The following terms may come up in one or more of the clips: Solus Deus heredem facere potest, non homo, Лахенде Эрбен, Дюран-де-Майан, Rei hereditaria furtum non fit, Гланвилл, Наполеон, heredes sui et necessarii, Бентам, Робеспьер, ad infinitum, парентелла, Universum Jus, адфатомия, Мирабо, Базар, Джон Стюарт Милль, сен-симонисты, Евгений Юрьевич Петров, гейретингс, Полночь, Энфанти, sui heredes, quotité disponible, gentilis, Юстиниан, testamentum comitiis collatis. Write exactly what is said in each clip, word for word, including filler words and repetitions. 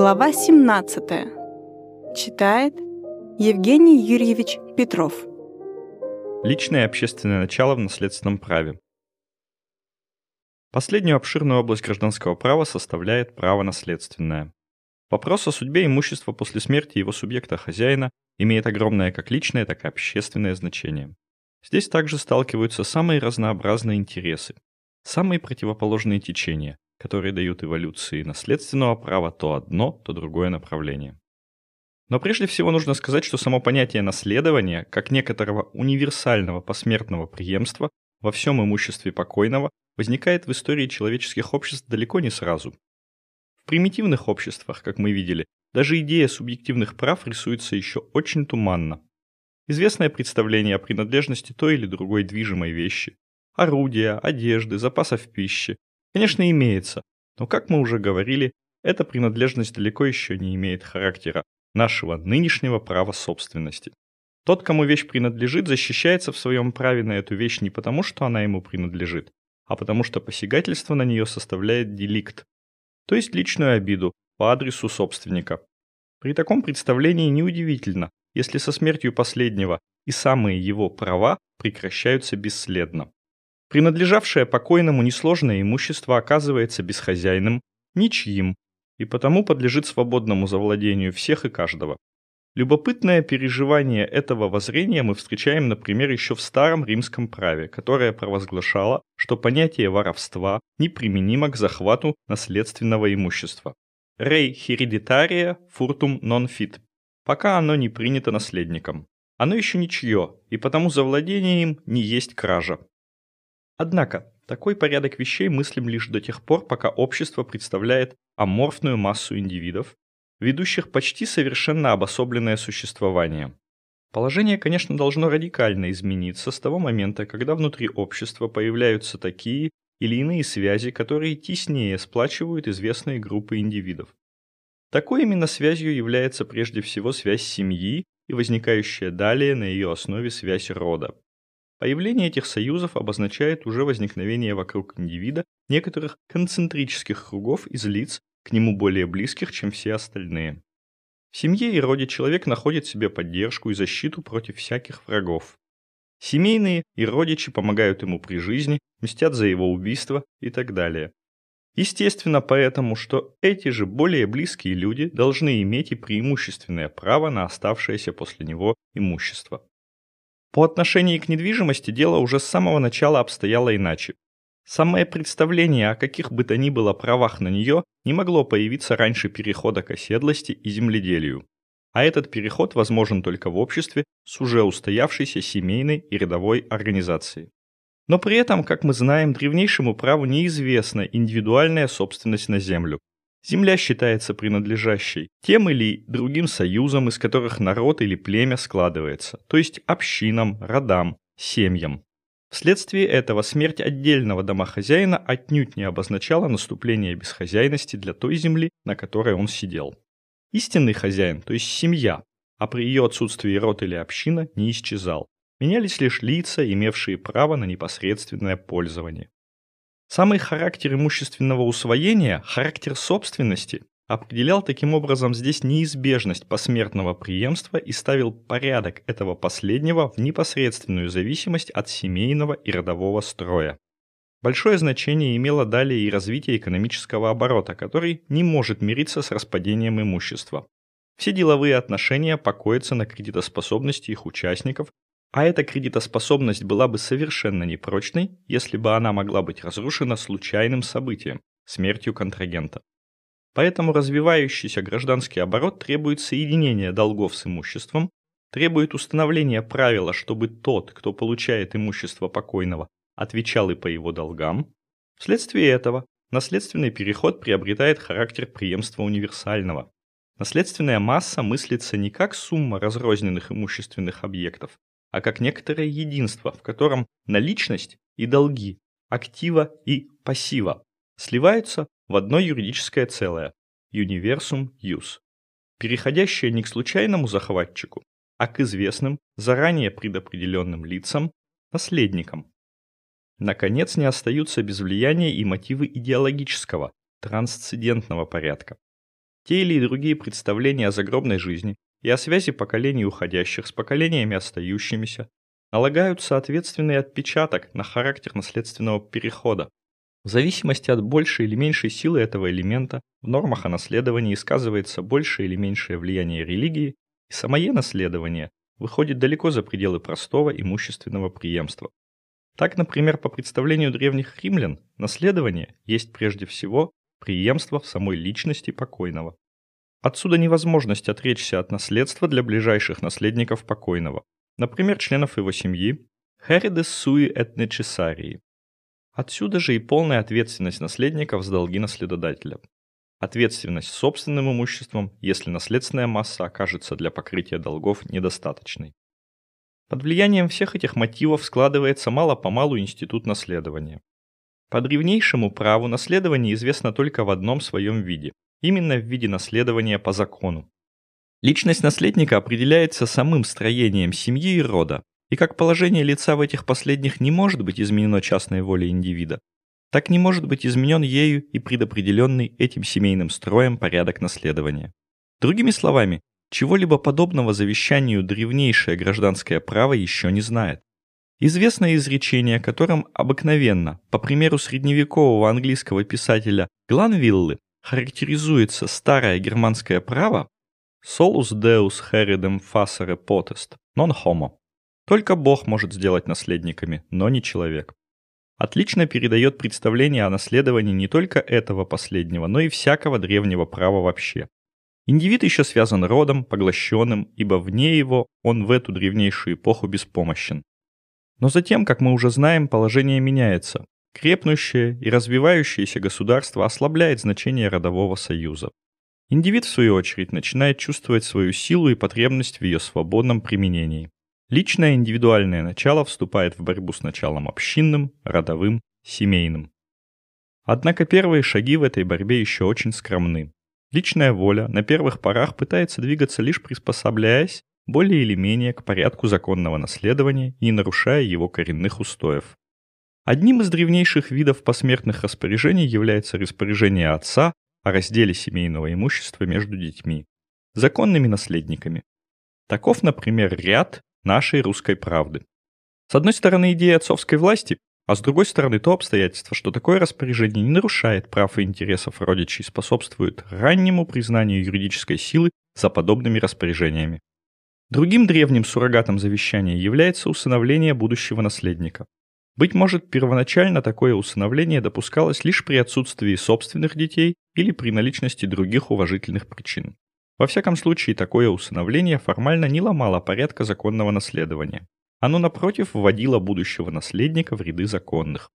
Глава семнадцатая. Читает Евгений Юрьевич Петров. Личное и общественное начало в наследственном праве. Последнюю обширную область гражданского права составляет право наследственное. Вопрос о судьбе имущества после смерти его субъекта-хозяина имеет огромное как личное, так и общественное значение. Здесь также сталкиваются самые разнообразные интересы, самые противоположные течения, которые дают эволюции наследственного права то одно, то другое направление. Но прежде всего нужно сказать, что само понятие наследования, как некоторого универсального посмертного преемства во всем имуществе покойного, возникает в истории человеческих обществ далеко не сразу. В примитивных обществах, как мы видели, даже идея субъективных прав рисуется еще очень туманно. Известное представление о принадлежности той или другой движимой вещи, орудия, одежды, запасов пищи, конечно, имеется, но, как мы уже говорили, эта принадлежность далеко еще не имеет характера нашего нынешнего права собственности. Тот, кому вещь принадлежит, защищается в своем праве на эту вещь не потому, что она ему принадлежит, а потому что посягательство на нее составляет деликт, то есть личную обиду по адресу собственника. При таком представлении неудивительно, если со смертью последнего и самые его права прекращаются бесследно. Принадлежавшее покойному несложное имущество оказывается безхозяйным, ничьим, и потому подлежит свободному завладению всех и каждого. Любопытное переживание этого воззрения мы встречаем, например, еще в старом римском праве, которое провозглашало, что понятие воровства неприменимо к захвату наследственного имущества. Rei hereditaria furtum non fit. Пока оно не принято наследником. Оно еще ничье, и потому завладение им не есть кража. Однако, такой порядок вещей мыслим лишь до тех пор, пока общество представляет аморфную массу индивидов, ведущих почти совершенно обособленное существование. Положение, конечно, должно радикально измениться с того момента, когда внутри общества появляются такие или иные связи, которые теснее сплачивают известные группы индивидов. Такой именно связью является прежде всего связь семьи и возникающая далее на ее основе связь рода. Появление этих союзов обозначает уже возникновение вокруг индивида некоторых концентрических кругов из лиц, к нему более близких, чем все остальные. В семье и роде человек находит себе поддержку и защиту против всяких врагов. Семейные и родичи помогают ему при жизни, мстят за его убийство и так далее. Естественно поэтому, что эти же более близкие люди должны иметь и преимущественное право на оставшееся после него имущество. По отношению к недвижимости дело уже с самого начала обстояло иначе. Самое представление о каких бы то ни было правах на нее не могло появиться раньше перехода к оседлости и земледелию. А этот переход возможен только в обществе с уже устоявшейся семейной и рядовой организацией. Но при этом, как мы знаем, древнейшему праву неизвестна индивидуальная собственность на землю. Земля считается принадлежащей тем или другим союзам, из которых народ или племя складывается, то есть общинам, родам, семьям. Вследствие этого смерть отдельного домохозяина отнюдь не обозначала наступление безхозяйности для той земли, на которой он сидел. Истинный хозяин, то есть семья, а при ее отсутствии род или община не исчезал. Менялись лишь лица, имевшие право на непосредственное пользование. Самый характер имущественного усвоения, характер собственности, определял таким образом здесь неизбежность посмертного преемства и ставил порядок этого последнего в непосредственную зависимость от семейного и родового строя. Большое значение имело далее и развитие экономического оборота, который не может мириться с распадением имущества. Все деловые отношения покоятся на кредитоспособности их участников, а эта кредитоспособность была бы совершенно непрочной, если бы она могла быть разрушена случайным событием – смертью контрагента. Поэтому развивающийся гражданский оборот требует соединения долгов с имуществом, требует установления правила, чтобы тот, кто получает имущество покойного, отвечал и по его долгам. Вследствие этого наследственный переход приобретает характер преемства универсального. Наследственная масса мыслится не как сумма разрозненных имущественных объектов, а как некоторое единство, в котором наличность и долги, актива и пассива сливаются в одно юридическое целое – Universum Jus, переходящее не к случайному захватчику, а к известным, заранее предопределенным лицам, наследникам. Наконец, не остаются без влияния и мотивы идеологического, трансцендентного порядка. Те или другие представления о загробной жизни и о связи поколений уходящих с поколениями остающимися налагают соответственный отпечаток на характер наследственного перехода. В зависимости от большей или меньшей силы этого элемента в нормах о наследовании сказывается большее или меньшее влияние религии, и самое наследование выходит далеко за пределы простого имущественного преемства. Так, например, по представлению древних римлян, наследование есть прежде всего преемство в самой личности покойного. Отсюда невозможность отречься от наследства для ближайших наследников покойного, например, членов его семьи, «heredes sui et necessarii». Отсюда же и полная ответственность наследников за долги наследодателя. Ответственность собственным имуществом, если наследственная масса окажется для покрытия долгов недостаточной. Под влиянием всех этих мотивов складывается мало-помалу институт наследования. По древнейшему праву наследование известно только в одном своем виде, именно в виде наследования по закону. Личность наследника определяется самым строением семьи и рода, и как положение лица в этих последних не может быть изменено частной волей индивида, так не может быть изменен ею и предопределенный этим семейным строем порядок наследования. Другими словами, чего-либо подобного завещанию древнейшее гражданское право еще не знает. Известное изречение, которым обыкновенно, по примеру средневекового английского писателя Гланвиллы, характеризуется старое германское право «Solus Deus heredem facere potest, non homo». Только Бог может сделать наследниками, но не человек. Отлично передает представление о наследовании не только этого последнего, но и всякого древнего права вообще. Индивид еще связан родом, поглощенным, ибо вне его он в эту древнейшую эпоху беспомощен. Но затем, как мы уже знаем, положение меняется. Крепнущее и развивающееся государство ослабляет значение родового союза. Индивид, в свою очередь, начинает чувствовать свою силу и потребность в ее свободном применении. Личное индивидуальное начало вступает в борьбу с началом общинным, родовым, семейным. Однако первые шаги в этой борьбе еще очень скромны. Личная воля на первых порах пытается двигаться, лишь приспособляясь более или менее к порядку законного наследования и не нарушая его коренных устоев. Одним из древнейших видов посмертных распоряжений является распоряжение отца о разделе семейного имущества между детьми, законными наследниками. Таков, например, ряд нашей русской правды. С одной стороны, идея отцовской власти, а с другой стороны, то обстоятельство, что такое распоряжение не нарушает прав и интересов родичей, способствует раннему признанию юридической силы за подобными распоряжениями. Другим древним суррогатом завещания является усыновление будущего наследника. Быть может, первоначально такое усыновление допускалось лишь при отсутствии собственных детей или при наличности других уважительных причин. Во всяком случае, такое усыновление формально не ломало порядка законного наследования. Оно, напротив, вводило будущего наследника в ряды законных.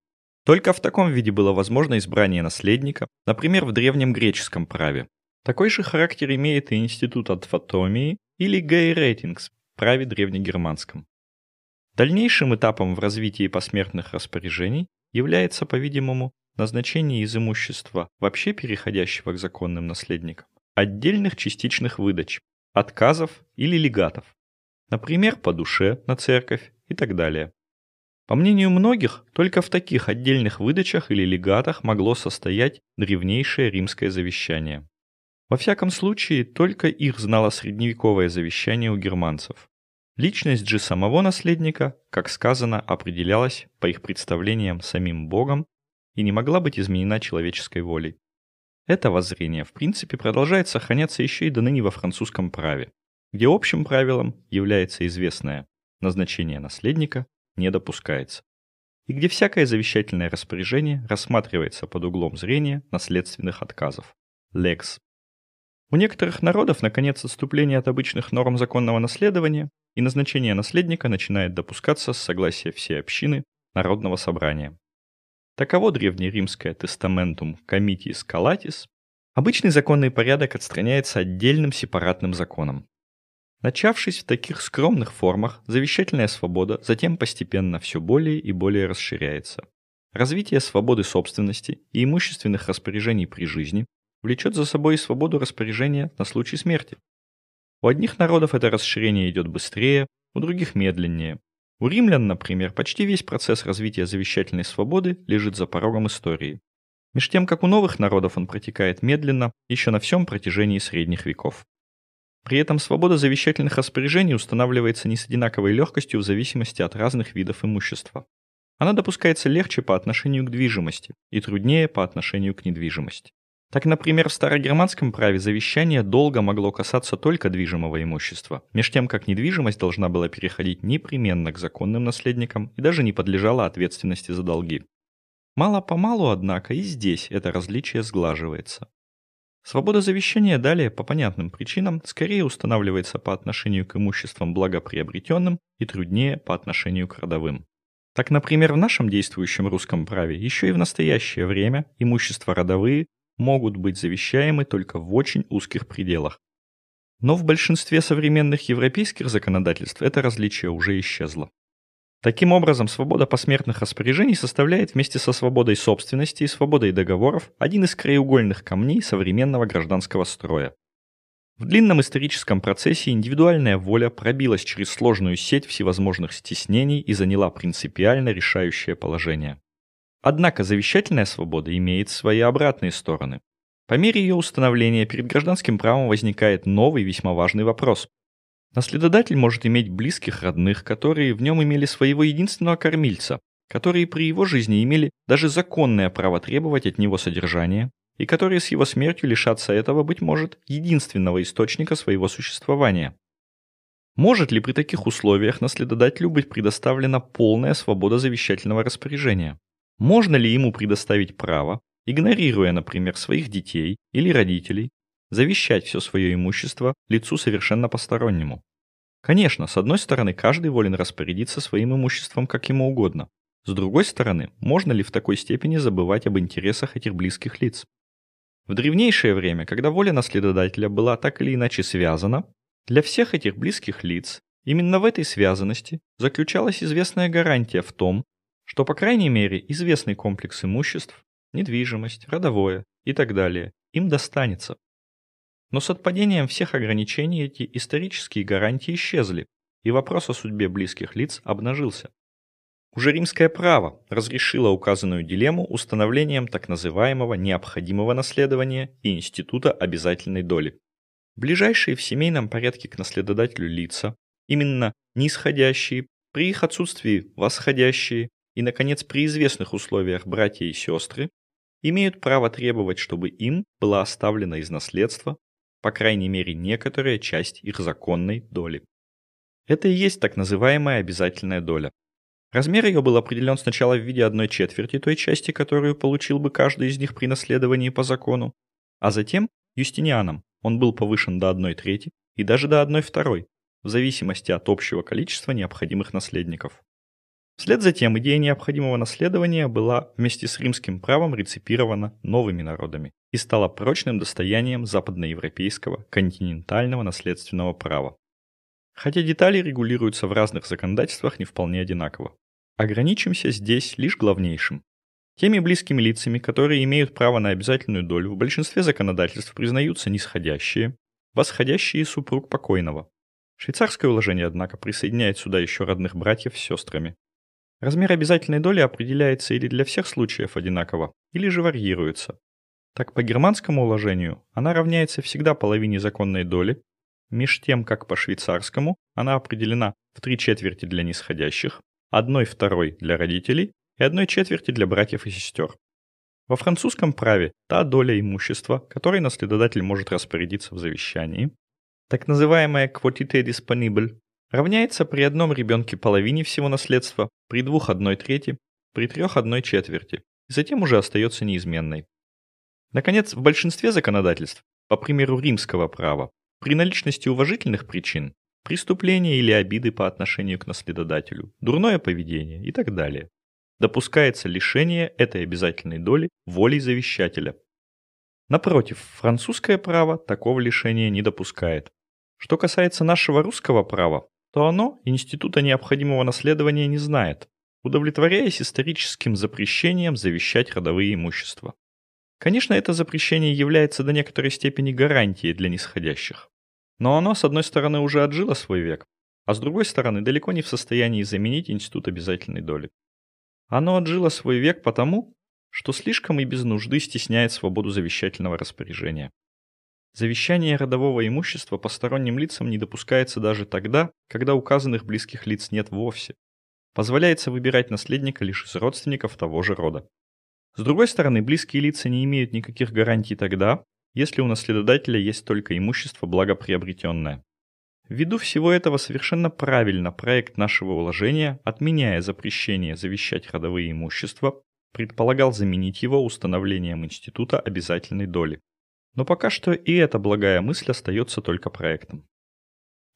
Только в таком виде было возможно избрание наследника, например, в древнем греческом праве. Такой же характер имеет и институт адфатомии или гейретингс в праве древнегерманском. Дальнейшим этапом в развитии посмертных распоряжений является, по-видимому, назначение из имущества, вообще переходящего к законным наследникам, отдельных частичных выдач, отказов или легатов, например, по душе на церковь и так далее. По мнению многих, только в таких отдельных выдачах или легатах могло состоять древнейшее римское завещание. Во всяком случае, только их знало средневековое завещание у германцев. Личность же самого наследника, как сказано, определялась, по их представлениям, самим Богом и не могла быть изменена человеческой волей. Это воззрение, в принципе, продолжает сохраняться еще и до ныне во французском праве, где общим правилом является известное «назначение наследника не допускается», и где всякое завещательное распоряжение рассматривается под углом зрения наследственных отказов – «lex». У некоторых народов, наконец, отступление от обычных норм законного наследования и назначение наследника начинает допускаться с согласия всей общины народного собрания. Таково древнеримское testamentum comitiis collatis. Обычный законный порядок отстраняется отдельным сепаратным законом. Начавшись в таких скромных формах, завещательная свобода затем постепенно все более и более расширяется. Развитие свободы собственности и имущественных распоряжений при жизни влечет за собой и свободу распоряжения на случай смерти. У одних народов это расширение идет быстрее, у других медленнее. У римлян, например, почти весь процесс развития завещательной свободы лежит за порогом истории. меж тем как у новых народов он протекает медленно еще на всем протяжении средних веков. При этом свобода завещательных распоряжений устанавливается не с одинаковой легкостью в зависимости от разных видов имущества. Она допускается легче по отношению к движимости и труднее по отношению к недвижимости. Так, например, в старогерманском праве завещание долго могло касаться только движимого имущества, меж тем как недвижимость должна была переходить непременно к законным наследникам и даже не подлежала ответственности за долги. Мало-помалу, однако, и здесь это различие сглаживается. Свобода завещания далее, по понятным причинам, скорее устанавливается по отношению к имуществам благоприобретенным и труднее по отношению к родовым. Так, например, в нашем действующем русском праве еще и в настоящее время имущества родовые могут быть завещаемы только в очень узких пределах. Но в большинстве современных европейских законодательств это различие уже исчезло. Таким образом, свобода посмертных распоряжений составляет вместе со свободой собственности и свободой договоров один из краеугольных камней современного гражданского строя. В длинном историческом процессе индивидуальная воля пробилась через сложную сеть всевозможных стеснений и заняла принципиально решающее положение. Однако завещательная свобода имеет свои обратные стороны. По мере ее установления перед гражданским правом возникает новый весьма важный вопрос. Наследодатель может иметь близких родных, которые в нем имели своего единственного кормильца, которые при его жизни имели даже законное право требовать от него содержания, и которые с его смертью лишатся этого, быть может, единственного источника своего существования. Может ли при таких условиях наследодателю быть предоставлена полная свобода завещательного распоряжения? Можно ли ему предоставить право, игнорируя, например, своих детей или родителей, завещать все свое имущество лицу совершенно постороннему? Конечно, с одной стороны, каждый волен распорядиться своим имуществом как ему угодно. С другой стороны, можно ли в такой степени забывать об интересах этих близких лиц? В древнейшее время, когда воля наследодателя была так или иначе связана, для всех этих близких лиц именно в этой связанности заключалась известная гарантия в том, что, по крайней мере, известный комплекс имуществ, недвижимость, родовое и так далее, им достанется. Но с отпадением всех ограничений эти исторические гарантии исчезли, и вопрос о судьбе близких лиц обнажился. Уже римское право разрешило указанную дилемму установлением так называемого необходимого наследования и института обязательной доли. Ближайшие в семейном порядке к наследодателю лица, именно нисходящие, при их отсутствии восходящие, и, наконец, при известных условиях братья и сестры имеют право требовать, чтобы им была оставлена из наследства, по крайней мере, некоторая часть их законной доли. Это и есть так называемая обязательная доля. Размер ее был определен сначала в виде одной четверти той части, которую получил бы каждый из них при наследовании по закону, а затем Юстинианом он был повышен до одной трети и даже до одной второй, в зависимости от общего количества необходимых наследников. Вслед за тем идея необходимого наследования была вместе с римским правом реципирована новыми народами и стала прочным достоянием западноевропейского континентального наследственного права. Хотя детали регулируются в разных законодательствах не вполне одинаково. Ограничимся здесь лишь главнейшим. Теми близкими лицами, которые имеют право на обязательную долю, в большинстве законодательств признаются нисходящие, восходящие супруг покойного. Швейцарское уложение, однако, присоединяет сюда еще родных братьев с сестрами. Размер обязательной доли определяется или для всех случаев одинаково, или же варьируется. Так, по германскому уложению она равняется всегда половине законной доли, меж тем, как по швейцарскому она определена в три четверти для нисходящих, одной второй для родителей и одной четверти для братьев и сестер. Во французском праве та доля имущества, которой наследодатель может распорядиться в завещании, так называемая quotité disponible, равняется при одном ребенке половине всего наследства, при двух одной трети, при трех одной четверти, и затем уже остается неизменной. Наконец, в большинстве законодательств, по примеру римского права, при наличности уважительных причин, преступления или обиды по отношению к наследодателю, дурное поведение и так далее, допускается лишение этой обязательной доли волей завещателя. Напротив, французское право такого лишения не допускает. Что касается нашего русского права, то оно института необходимого наследования не знает, удовлетворяясь историческим запрещением завещать родовые имущества. Конечно, это запрещение является до некоторой степени гарантией для нисходящих. Но оно, с одной стороны, уже отжило свой век, а с другой стороны, далеко не в состоянии заменить институт обязательной доли. Оно отжило свой век потому, что слишком и без нужды стесняет свободу завещательного распоряжения. Завещание родового имущества посторонним лицам не допускается даже тогда, когда указанных близких лиц нет вовсе. Позволяется выбирать наследника лишь из родственников того же рода. С другой стороны, близкие лица не имеют никаких гарантий тогда, если у наследодателя есть только имущество благоприобретенное. Ввиду всего этого совершенно правильно проект нашего уложения, отменяя запрещение завещать родовые имущества, предполагал заменить его установлением института обязательной доли. Но пока что и эта благая мысль остается только проектом.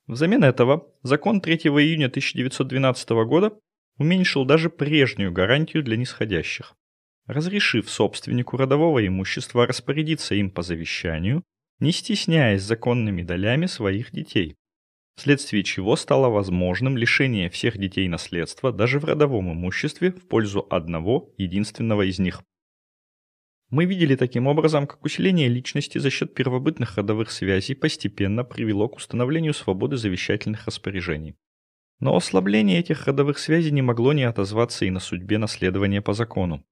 Взамен этого закон третьего июня тысяча девятьсот двенадцатого года уменьшил даже прежнюю гарантию для нисходящих, разрешив собственнику родового имущества распорядиться им по завещанию, не стесняясь законными долями своих детей, вследствие чего стало возможным лишение всех детей наследства даже в родовом имуществе в пользу одного единственного из них. Мы видели таким образом, как усиление личности за счет первобытных родовых связей постепенно привело к установлению свободы завещательных распоряжений. Но ослабление этих родовых связей не могло не отозваться и на судьбе наследования по закону.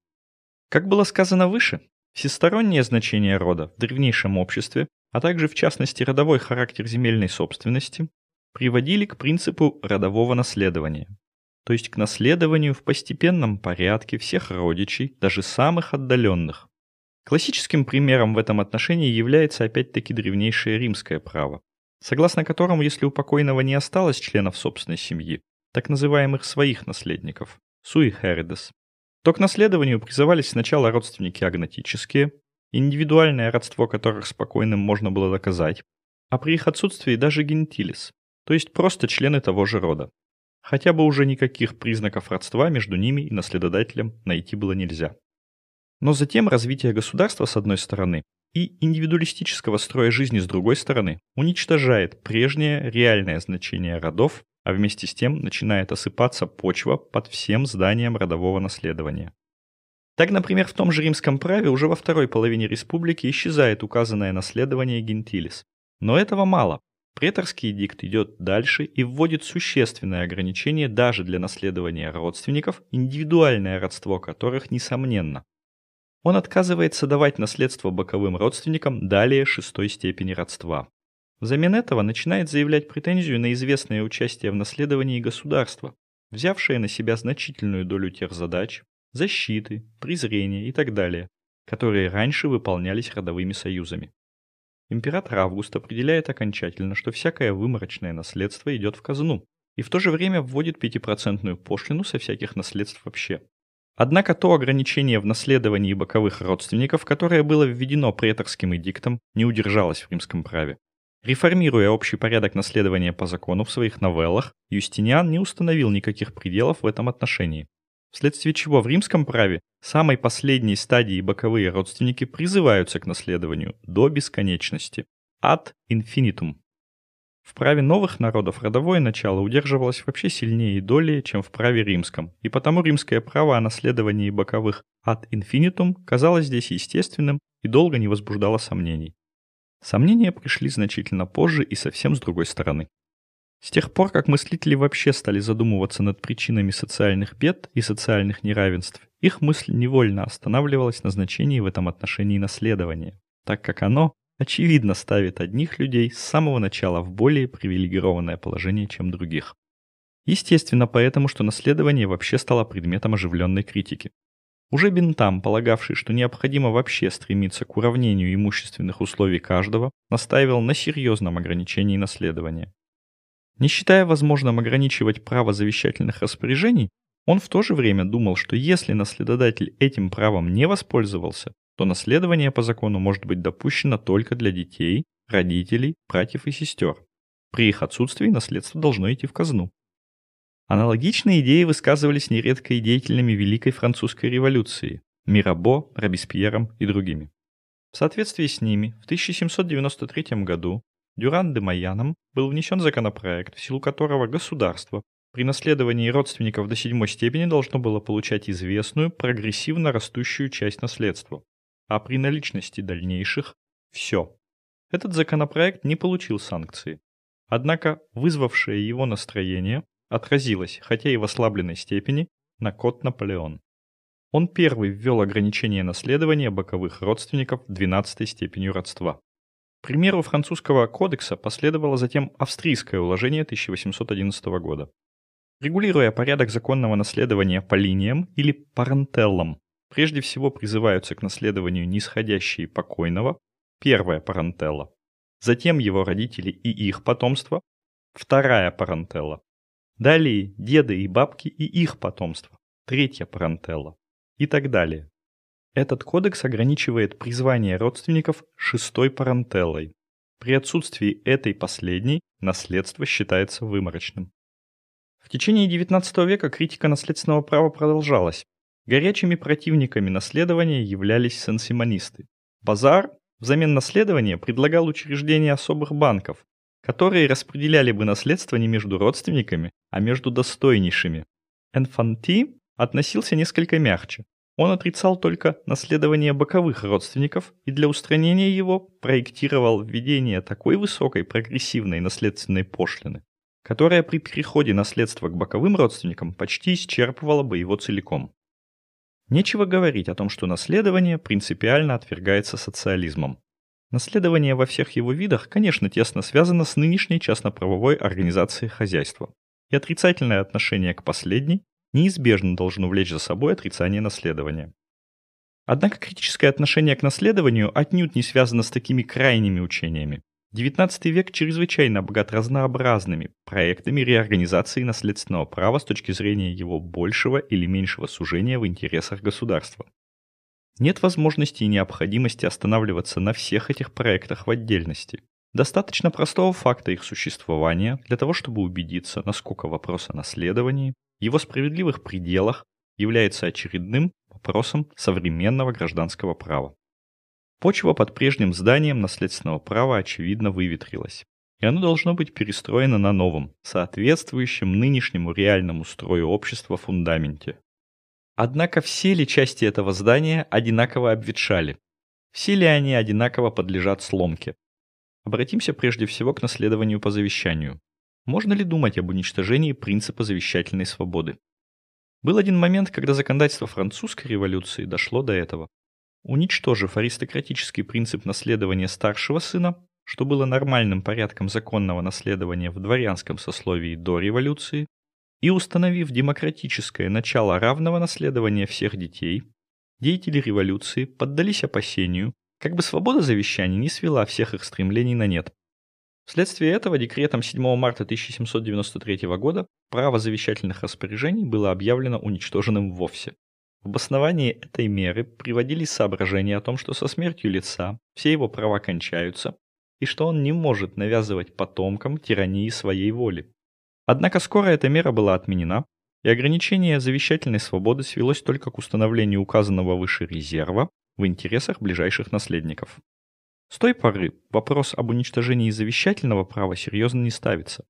Как было сказано выше, всестороннее значение рода в древнейшем обществе, а также в частности родовой характер земельной собственности, приводили к принципу родового наследования, то есть к наследованию в постепенном порядке всех родичей, даже самых отдаленных. Классическим примером в этом отношении является опять-таки древнейшее римское право, согласно которому, если у покойного не осталось членов собственной семьи, так называемых своих наследников, sui heredes, то к наследованию призывались сначала родственники агнатические, индивидуальное родство которых с покойным можно было доказать, а при их отсутствии даже гентилис, то есть просто члены того же рода, хотя бы уже никаких признаков родства между ними и наследодателем найти было нельзя. Но затем развитие государства с одной стороны и индивидуалистического строя жизни с другой стороны уничтожает прежнее реальное значение родов, а вместе с тем начинает осыпаться почва под всем зданием родового наследования. Так, например, в том же римском праве уже во второй половине республики исчезает указанное наследование гентилис. Но этого мало. Преторский эдикт идет дальше и вводит существенное ограничение даже для наследования родственников, индивидуальное родство которых несомненно. Он отказывается давать наследство боковым родственникам далее шестой степени родства. Взамен этого начинает заявлять претензию на известное участие в наследовании государства, взявшее на себя значительную долю тех задач, защиты, презрения и так далее, которые раньше выполнялись родовыми союзами. Император Август определяет окончательно, что всякое выморочное наследство идет в казну, и в то же время вводит пятипроцентную пошлину со всяких наследств вообще. Однако то ограничение в наследовании боковых родственников, которое было введено преторским эдиктом, не удержалось в римском праве. Реформируя общий порядок наследования по закону в своих новеллах, Юстиниан не установил никаких пределов в этом отношении, вследствие чего в римском праве самой последней стадии боковые родственники призываются к наследованию до бесконечности, ad infinitum. В праве новых народов родовое начало удерживалось вообще сильнее и долее, чем в праве римском, и потому римское право о наследовании боковых ad infinitum казалось здесь естественным и долго не возбуждало сомнений. Сомнения пришли значительно позже и совсем с другой стороны. С тех пор, как мыслители вообще стали задумываться над причинами социальных бед и социальных неравенств, их мысль невольно останавливалась на значении в этом отношении наследования, так как оно, очевидно, ставит одних людей с самого начала в более привилегированное положение, чем других. Естественно, поэтому, что наследование вообще стало предметом оживленной критики. Уже Бентам, полагавший, что необходимо вообще стремиться к уравнению имущественных условий каждого, настаивал на серьезном ограничении наследования. Не считая возможным ограничивать право завещательных распоряжений, он в то же время думал, что если наследодатель этим правом не воспользовался, то наследование по закону может быть допущено только для детей, родителей, братьев и сестер. При их отсутствии наследство должно идти в казну. Аналогичные идеи высказывались нередко и деятелями Великой Французской революции – Мирабо, Робеспьером и другими. В соответствии с ними в тысяча семьсот девяносто третьем году Дюран-де-Майаном был внесен законопроект, в силу которого государство при наследовании родственников до седьмой степени должно было получать известную, прогрессивно растущую часть наследства, а при наличности дальнейших – все. Этот законопроект не получил санкции, однако вызвавшее его настроение отразилось, хотя и в ослабленной степени, на код Наполеон. Он первый ввел ограничение наследования боковых родственников двенадцатой степенью родства. К примеру французского кодекса последовало затем австрийское уложение тысяча восемьсот одиннадцатого года. Регулируя порядок законного наследования по линиям или парентеллам, прежде всего призываются к наследованию нисходящие покойного, первая парентелла, затем его родители и их потомство, вторая парентелла, далее деды и бабки и их потомство, третья парентелла и так далее. Этот кодекс ограничивает призвание родственников шестой парентеллой. При отсутствии этой последней наследство считается выморочным. В течение девятнадцатого века критика наследственного права продолжалась. Горячими противниками наследования являлись сен-симонисты. Базар взамен наследования предлагал учреждение особых банков, которые распределяли бы наследство не между родственниками, а между достойнейшими. Энфанти относился несколько мягче. Он отрицал только наследование боковых родственников и для устранения его проектировал введение такой высокой прогрессивной наследственной пошлины, которая при переходе наследства к боковым родственникам почти исчерпывала бы его целиком. Нечего говорить о том, что наследование принципиально отвергается социализмом. Наследование во всех его видах, конечно, тесно связано с нынешней частноправовой организацией хозяйства, и отрицательное отношение к последней неизбежно должно влечь за собой отрицание наследования. Однако критическое отношение к наследованию отнюдь не связано с такими крайними учениями. девятнадцатый век чрезвычайно богат разнообразными проектами реорганизации наследственного права с точки зрения его большего или меньшего сужения в интересах государства. Нет возможности и необходимости останавливаться на всех этих проектах в отдельности. Достаточно простого факта их существования для того, чтобы убедиться, насколько вопрос о наследовании, его справедливых пределах является очередным вопросом современного гражданского права. Почва под прежним зданием наследственного права очевидно выветрилась, и оно должно быть перестроено на новом, соответствующем нынешнему реальному строю общества фундаменте. Однако все ли части этого здания одинаково обветшали? Все ли они одинаково подлежат сломке? Обратимся прежде всего к наследованию по завещанию. Можно ли думать об уничтожении принципа завещательной свободы? Был один момент, когда законодательство французской революции дошло до этого. Уничтожив аристократический принцип наследования старшего сына, что было нормальным порядком законного наследования в дворянском сословии до революции, и установив демократическое начало равного наследования всех детей, деятели революции поддались опасению, как бы свобода завещаний не свела всех их стремлений на нет. Вследствие этого декретом седьмого марта тысяча семьсот девяносто третьего года право завещательных распоряжений было объявлено уничтоженным вовсе. В обосновании этой меры приводились соображения о том, что со смертью лица все его права кончаются, и что он не может навязывать потомкам тирании своей воли. Однако скоро эта мера была отменена, и ограничение завещательной свободы свелось только к установлению указанного выше резерва в интересах ближайших наследников. С той поры вопрос об уничтожении завещательного права серьезно не ставится.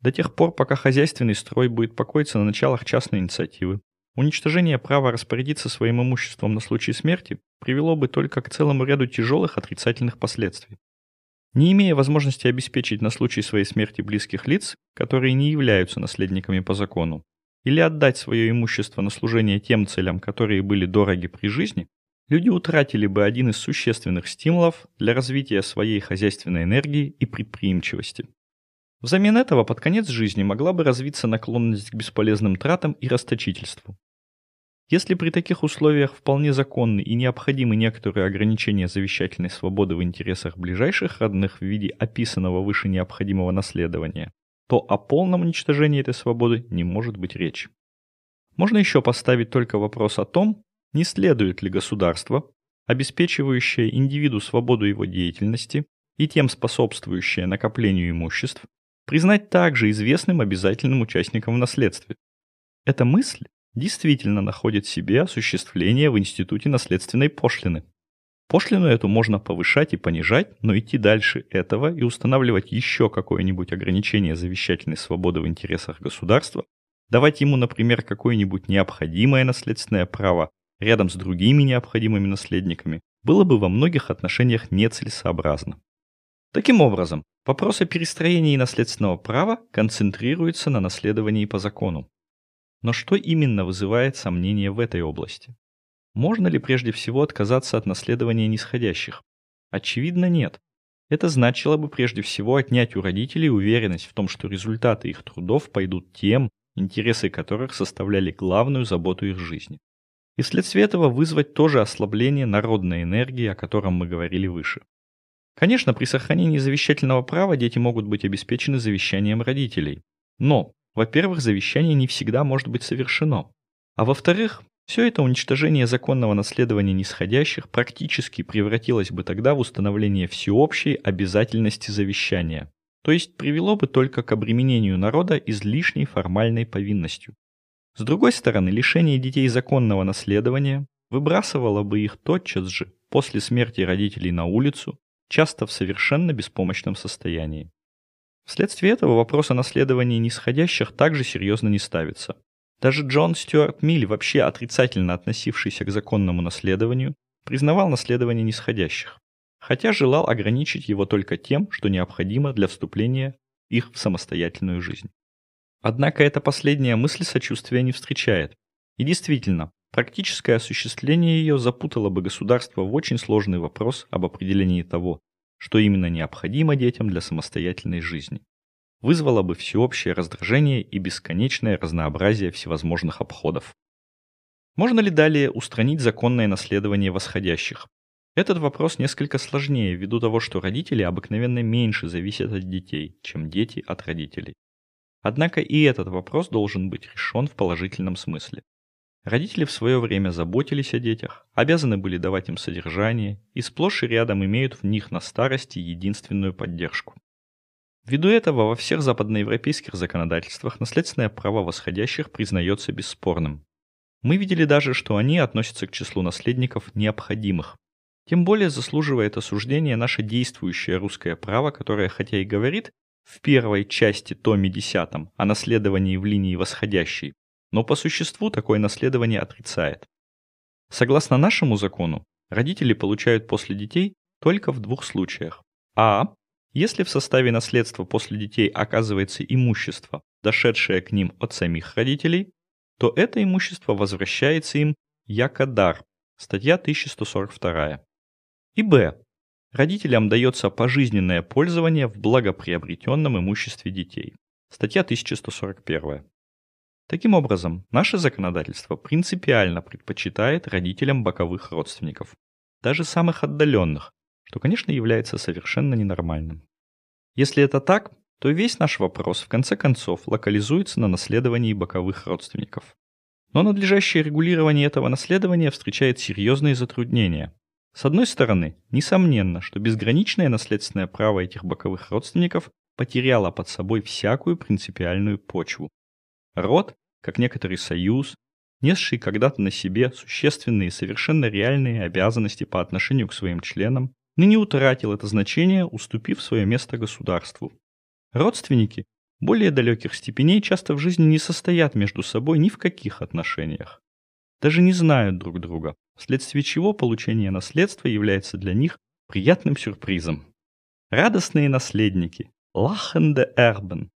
До тех пор, пока хозяйственный строй будет покоиться на началах частной инициативы, уничтожение права распорядиться своим имуществом на случай смерти привело бы только к целому ряду тяжелых отрицательных последствий. Не имея возможности обеспечить на случай своей смерти близких лиц, которые не являются наследниками по закону, или отдать свое имущество на служение тем целям, которые были дороги при жизни, люди утратили бы один из существенных стимулов для развития своей хозяйственной энергии и предприимчивости. Взамен этого под конец жизни могла бы развиться наклонность к бесполезным тратам и расточительству. Если при таких условиях вполне законны и необходимы некоторые ограничения завещательной свободы в интересах ближайших родных в виде описанного выше необходимого наследования, то о полном уничтожении этой свободы не может быть речи. Можно еще поставить только вопрос о том, не следует ли государство, обеспечивающее индивиду свободу его деятельности и тем способствующее накоплению имуществ, признать также известным обязательным участником в наследстве. Эта мысль действительно находит в себе осуществление в институте наследственной пошлины. Пошлину эту можно повышать и понижать, но идти дальше этого и устанавливать еще какое-нибудь ограничение завещательной свободы в интересах государства, давать ему, например, какое-нибудь необходимое наследственное право рядом с другими необходимыми наследниками, было бы во многих отношениях нецелесообразно. Таким образом, вопрос о перестроении наследственного права концентрируется на наследовании по закону. Но что именно вызывает сомнения в этой области? Можно ли прежде всего отказаться от наследования нисходящих? Очевидно, нет. Это значило бы прежде всего отнять у родителей уверенность в том, что результаты их трудов пойдут тем, интересы которых составляли главную заботу их жизни. И вследствие этого вызвать тоже ослабление народной энергии, о котором мы говорили выше. Конечно, при сохранении завещательного права дети могут быть обеспечены завещанием родителей. Но, во-первых, завещание не всегда может быть совершено. А во-вторых, все это уничтожение законного наследования нисходящих практически превратилось бы тогда в установление всеобщей обязательности завещания, то есть привело бы только к обременению народа излишней формальной повинностью. С другой стороны, лишение детей законного наследования выбрасывало бы их тотчас же после смерти родителей на улицу, часто в совершенно беспомощном состоянии. Вследствие этого вопрос о наследовании нисходящих также серьезно не ставится. Даже Джон Стюарт Милль, вообще отрицательно относившийся к законному наследованию, признавал наследование нисходящих, хотя желал ограничить его только тем, что необходимо для вступления их в самостоятельную жизнь. Однако эта последняя мысль сочувствия не встречает. И действительно, практическое осуществление ее запутало бы государство в очень сложный вопрос об определении того, что именно необходимо детям для самостоятельной жизни. Вызвало бы всеобщее раздражение и бесконечное разнообразие всевозможных обходов. Можно ли далее устранить законное наследование восходящих? Этот вопрос несколько сложнее, ввиду того, что родители обыкновенно меньше зависят от детей, чем дети от родителей. Однако и этот вопрос должен быть решен в положительном смысле. Родители в свое время заботились о детях, обязаны были давать им содержание и сплошь и рядом имеют в них на старости единственную поддержку. Ввиду этого во всех западноевропейских законодательствах наследственное право восходящих признается бесспорным. Мы видели даже, что они относятся к числу наследников необходимых. Тем более заслуживает осуждения наше действующее русское право, которое, хотя и говорит в первой части томе десятом о наследовании в линии восходящей, но по существу такое наследование отрицает. Согласно нашему закону, родители получают после детей только в двух случаях. А. Если в составе наследства после детей оказывается имущество, дошедшее к ним от самих родителей, то это имущество возвращается им яко дар, статья тысяча сто сорок вторая. И б. Родителям дается пожизненное пользование в благоприобретенном имуществе детей, статья тысяча сто сорок первая. Таким образом, наше законодательство принципиально предпочитает родителям боковых родственников, даже самых отдаленных, что, конечно, является совершенно ненормальным. Если это так, то весь наш вопрос, в конце концов, локализуется на наследовании боковых родственников. Но надлежащее регулирование этого наследования встречает серьезные затруднения. С одной стороны, несомненно, что безграничное наследственное право этих боковых родственников потеряло под собой всякую принципиальную почву. Род, как некоторый союз, несший когда-то на себе существенные и совершенно реальные обязанности по отношению к своим членам, ныне утратил это значение, уступив свое место государству. Родственники более далеких степеней часто в жизни не состоят между собой ни в каких отношениях. Даже не знают друг друга, вследствие чего получение наследства является для них приятным сюрпризом. Радостные наследники. Лахенде Эрбен.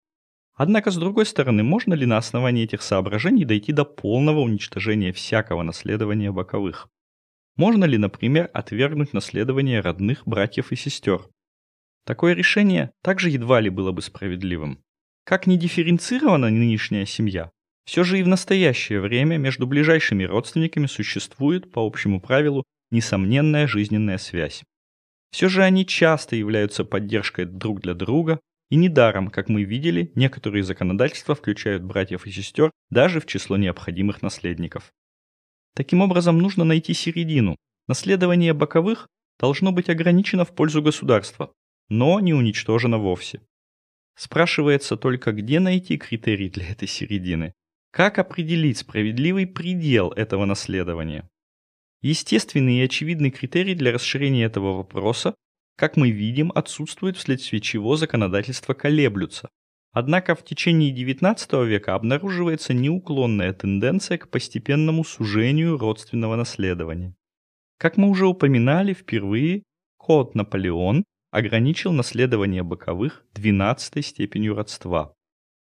Однако, с другой стороны, можно ли на основании этих соображений дойти до полного уничтожения всякого наследования боковых? Можно ли, например, отвергнуть наследование родных братьев и сестер? Такое решение также едва ли было бы справедливым. Как ни дифференцирована нынешняя семья, все же и в настоящее время между ближайшими родственниками существует, по общему правилу, несомненная жизненная связь. Все же они часто являются поддержкой друг для друга, и недаром, как мы видели, некоторые законодательства включают братьев и сестер даже в число необходимых наследников. Таким образом, нужно найти середину. Наследование боковых должно быть ограничено в пользу государства, но не уничтожено вовсе. Спрашивается только, где найти критерий для этой середины? Как определить справедливый предел этого наследования? Естественный и очевидный критерий для расширения этого вопроса, как мы видим, отсутствует, вследствие чего законодательства колеблются. Однако в течение девятнадцатого века обнаруживается неуклонная тенденция к постепенному сужению родственного наследования. Как мы уже упоминали, впервые код Наполеон ограничил наследование боковых двенадцатой степенью родства.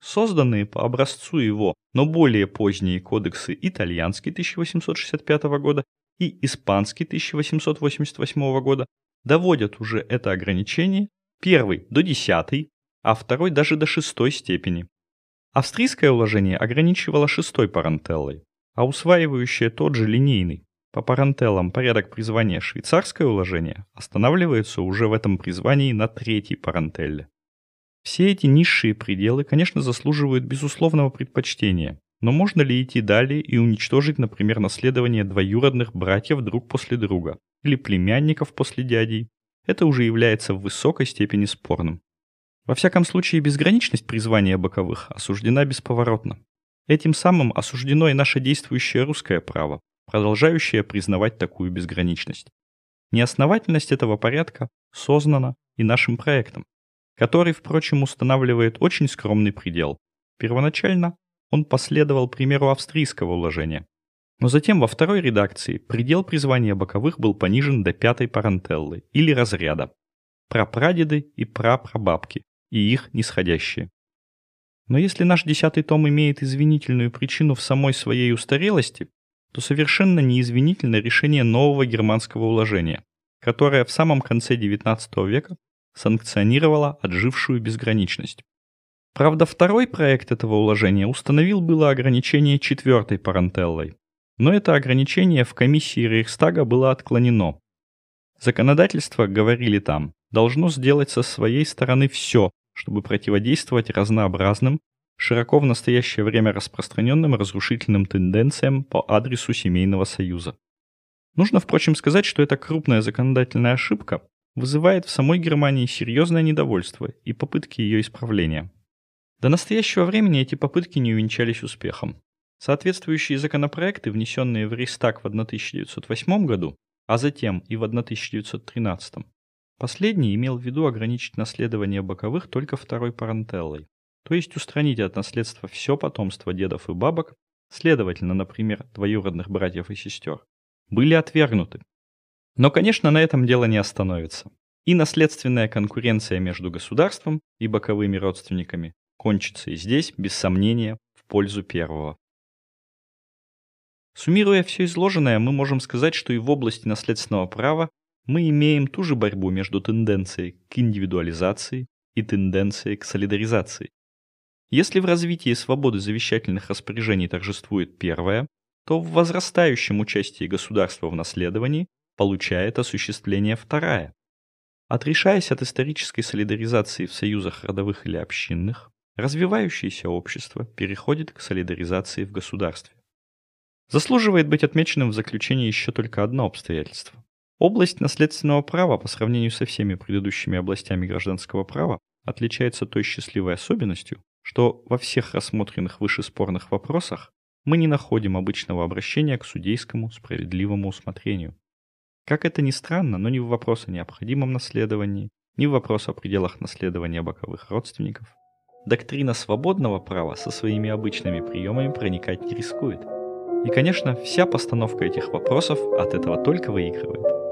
Созданные по образцу его, но более поздние кодексы итальянский тысяча восемьсот шестьдесят пятого года и испанский тысяча восемьсот восемьдесят восьмого года доводят уже это ограничение первый до десятой, а второй даже до шестой степени. Австрийское уложение ограничивало шестой парентеллой, а усваивающее тот же линейный по парентеллам порядок призвания швейцарское уложение останавливается уже в этом призвании на третьей парентелле. Все эти низшие пределы, конечно, заслуживают безусловного предпочтения, но можно ли идти далее и уничтожить, например, наследование двоюродных братьев друг после друга или племянников после дядей? Это уже является в высокой степени спорным. Во всяком случае, безграничность призвания боковых осуждена бесповоротно. Этим самым осуждено и наше действующее русское право, продолжающее признавать такую безграничность. Неосновательность этого порядка сознана и нашим проектом, который, впрочем, устанавливает очень скромный предел. Первоначально он последовал примеру австрийского уложения, но затем во второй редакции предел призвания боковых был понижен до пятой парентеллы или разряда – прапрадеды и прапрабабки и их нисходящие. Но если наш десятый том имеет извинительную причину в самой своей устарелости, то совершенно неизвинительно решение нового германского уложения, которое в самом конце девятнадцатого века санкционировала отжившую безграничность. Правда, второй проект этого уложения установил было ограничение четвертой парентеллой, но это ограничение в комиссии Рейхстага было отклонено. Законодательство, говорили там, должно сделать со своей стороны все, чтобы противодействовать разнообразным, широко в настоящее время распространенным разрушительным тенденциям по адресу семейного союза. Нужно, впрочем, сказать, что эта крупная законодательная ошибка вызывает в самой Германии серьезное недовольство и попытки ее исправления. До настоящего времени эти попытки не увенчались успехом. Соответствующие законопроекты, внесенные в Рейхстаг в тысяча девятьсот восьмом году, а затем и в тысяча девятьсот тринадцатом, последний имел в виду ограничить наследование боковых только второй парентеллой, то есть устранить от наследства все потомство дедов и бабок, следовательно, например, двоюродных братьев и сестер, были отвергнуты. Но, конечно, на этом дело не остановится. И наследственная конкуренция между государством и боковыми родственниками кончится и здесь, без сомнения, в пользу первого. Суммируя все изложенное, мы можем сказать, что и в области наследственного права мы имеем ту же борьбу между тенденцией к индивидуализации и тенденцией к солидаризации. Если в развитии свободы завещательных распоряжений торжествует первое, то в возрастающем участии государства в наследовании получает осуществление вторая. Отрешаясь от исторической солидаризации в союзах родовых или общинных, развивающееся общество переходит к солидаризации в государстве. Заслуживает быть отмеченным в заключении еще только одно обстоятельство. Область наследственного права по сравнению со всеми предыдущими областями гражданского права отличается той счастливой особенностью, что во всех рассмотренных выше спорных вопросах мы не находим обычного обращения к судейскому справедливому усмотрению. Как это ни странно, но ни в вопрос о необходимом наследовании, ни в вопрос о пределах наследования боковых родственников доктрина свободного права со своими обычными приемами проникать не рискует. И, конечно, вся постановка этих вопросов от этого только выигрывает.